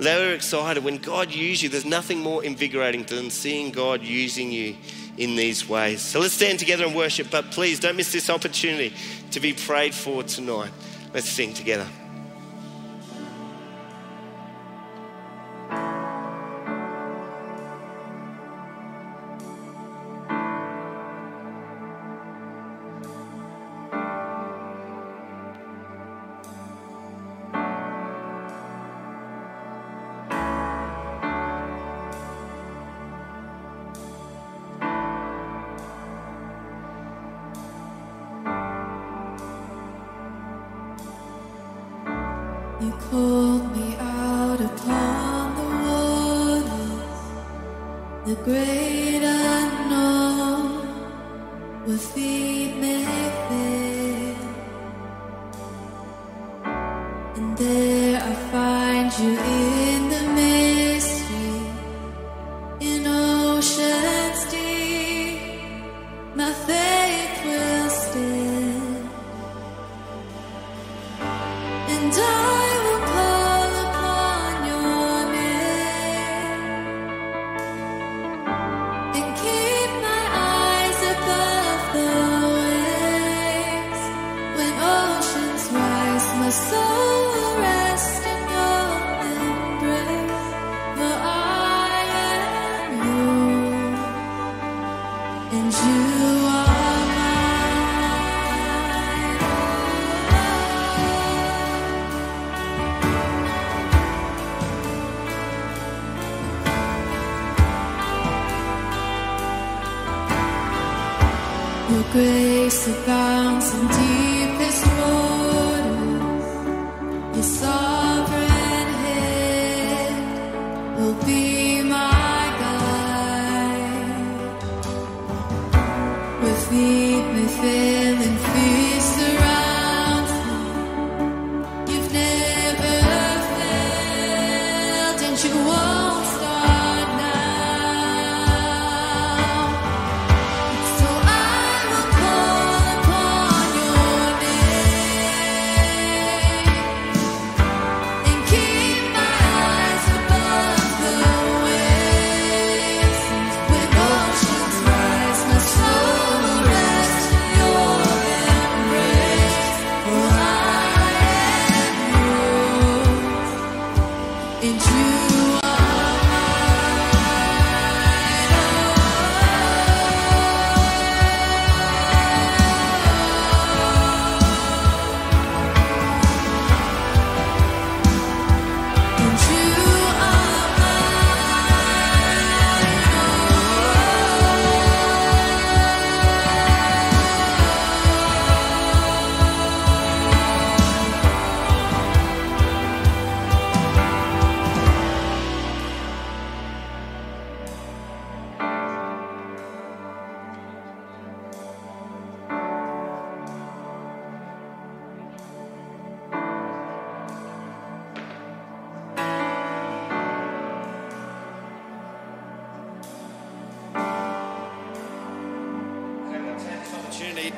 they were excited. When God uses you, there's nothing more invigorating than seeing God using you in these ways. So let's stand together and worship, but please don't miss this opportunity to be prayed for tonight. Let's sing together. The great unknown with feet may fail, and there I find you in the mystery, in oceans deep, my faith will stand, and I grace abounds in deepest waters. Your sovereign head will be my guide. With feet may fail and fear surrounds me, you've never failed, and you won't.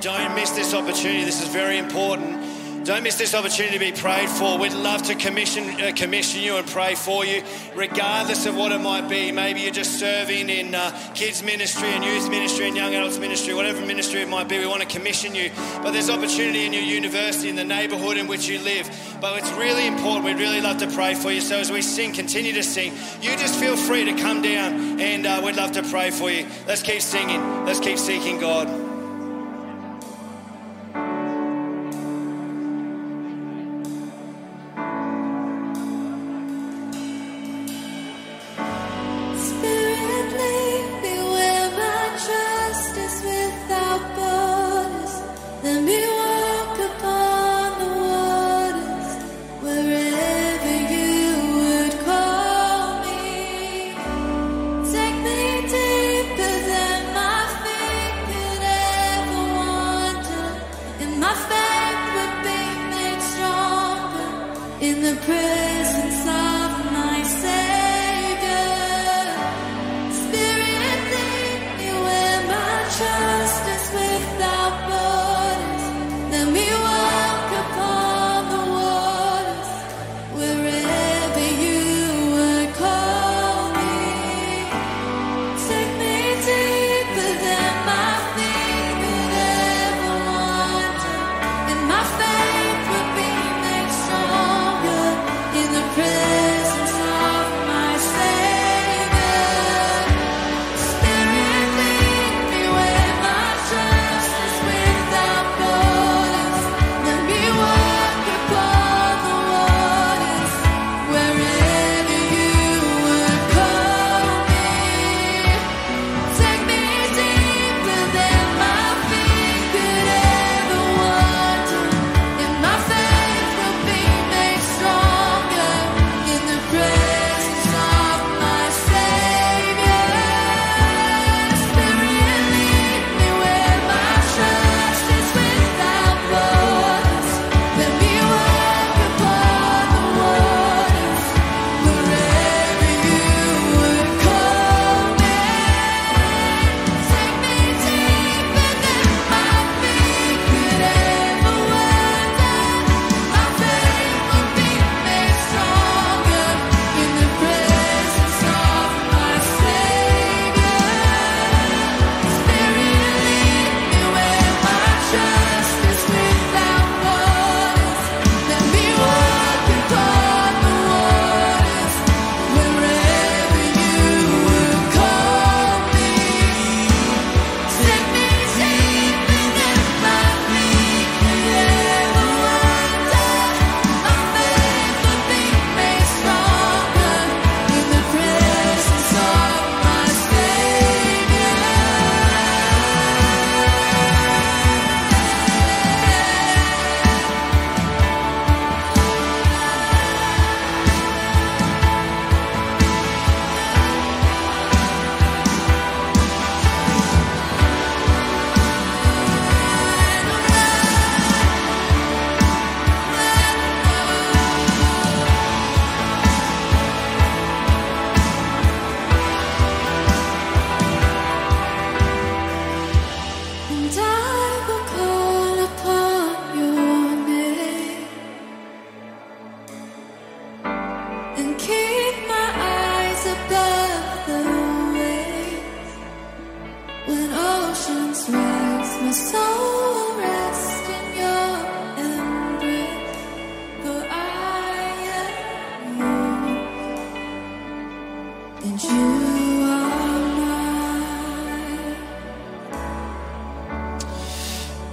Don't miss this opportunity. This is very important. Don't miss this opportunity to be prayed for. We'd love to commission uh, commission you and pray for you, regardless of what it might be. Maybe you're just serving in uh, kids ministry and youth ministry and young adults ministry, whatever ministry it might be. We want to commission you. But there's opportunity in your university, in the neighbourhood in which you live. But it's really important. We'd really love to pray for you. So as we sing, continue to sing. You just feel free to come down, and uh, we'd love to pray for you. Let's keep singing. Let's keep seeking God. Take me deeper than my feet could ever.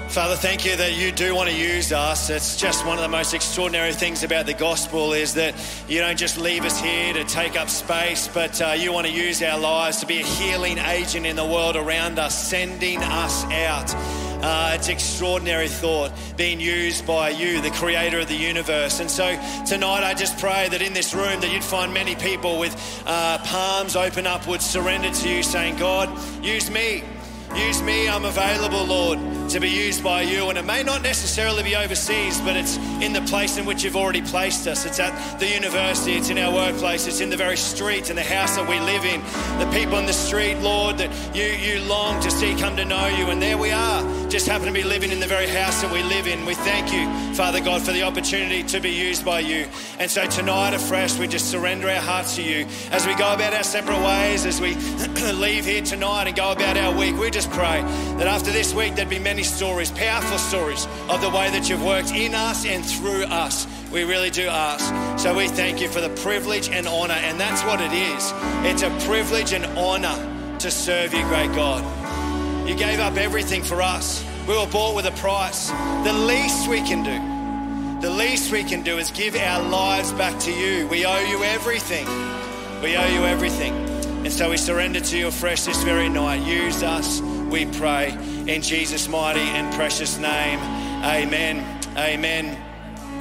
Father, thank you that you do want to use us. It's just one of the most extraordinary things about the gospel is that you don't just leave us here to take up space, but uh, you want to use our lives to be a healing agent in the world around us, sending us out. Uh, it's extraordinary thought being used by you, the creator of the universe. And so tonight I just pray that in this room that you'd find many people with uh, palms open upwards, surrendered to you, saying, God, use me. Use me, I'm available, Lord, to be used by you. And it may not necessarily be overseas, but it's in the place in which you've already placed us. It's at the university, it's in our workplace, it's in the very street and the house that we live in. The people on the street, Lord, that you, you long to see come to know you. And there we are, just happen to be living in the very house that we live in. We thank you, Father God, for the opportunity to be used by you. And so tonight afresh, we just surrender our hearts to you. As we go about our separate ways, as we leave here tonight and go about our week, we just pray that after this week there'd be many stories, powerful stories of the way that you've worked in us and through us. We really do ask. So we thank you for the privilege and honor, and that's what it is. It's a privilege and honor to serve you, great God. You gave up everything for us. We were bought with a price. The least we can do, the least we can do is give our lives back to you. We owe you everything. We owe you everything. And so we surrender to you afresh this very night. Use us, we pray, in Jesus' mighty and precious name. Amen. Amen.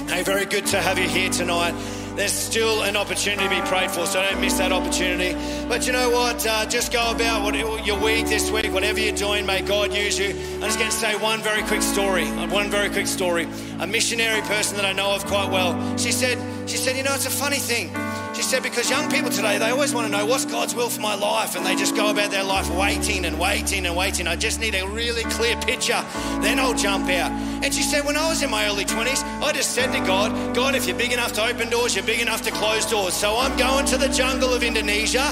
Hey, very good to have you here tonight. There's still an opportunity to be prayed for, so don't miss that opportunity. But you know what? Uh, just go about what, your week this week, whatever you're doing, may God use you. I'm just going to say one very quick story, one very quick story. A missionary person that I know of quite well, she said, she said, you know, it's a funny thing. She said, because young people today, they always want to know what's God's will for my life, and they just go about their life waiting and waiting and waiting. I just need a really clear picture, then I'll jump out. And she said, when I was in my early twenties, I just said to God, God, if you're big enough to open doors, you're big enough to close doors. So I'm going to the jungle of Indonesia,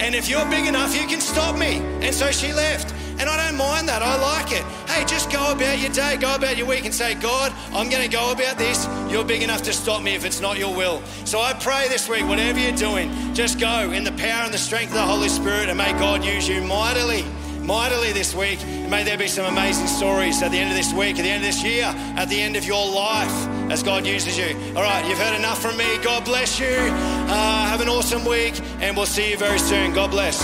and if you're big enough, you can stop me. And so she left. And I don't mind that, I like it. Hey, just go about your day, go about your week and say, God, I'm gonna go about this. You're big enough to stop me if it's not your will. So I pray this week, whatever you're doing, just go in the power and the strength of the Holy Spirit, and may God use you mightily, mightily this week. And may there be some amazing stories at the end of this week, at the end of this year, at the end of your life, as God uses you. All right, you've heard enough from me. God bless you. Uh, have an awesome week, and we'll see you very soon. God bless.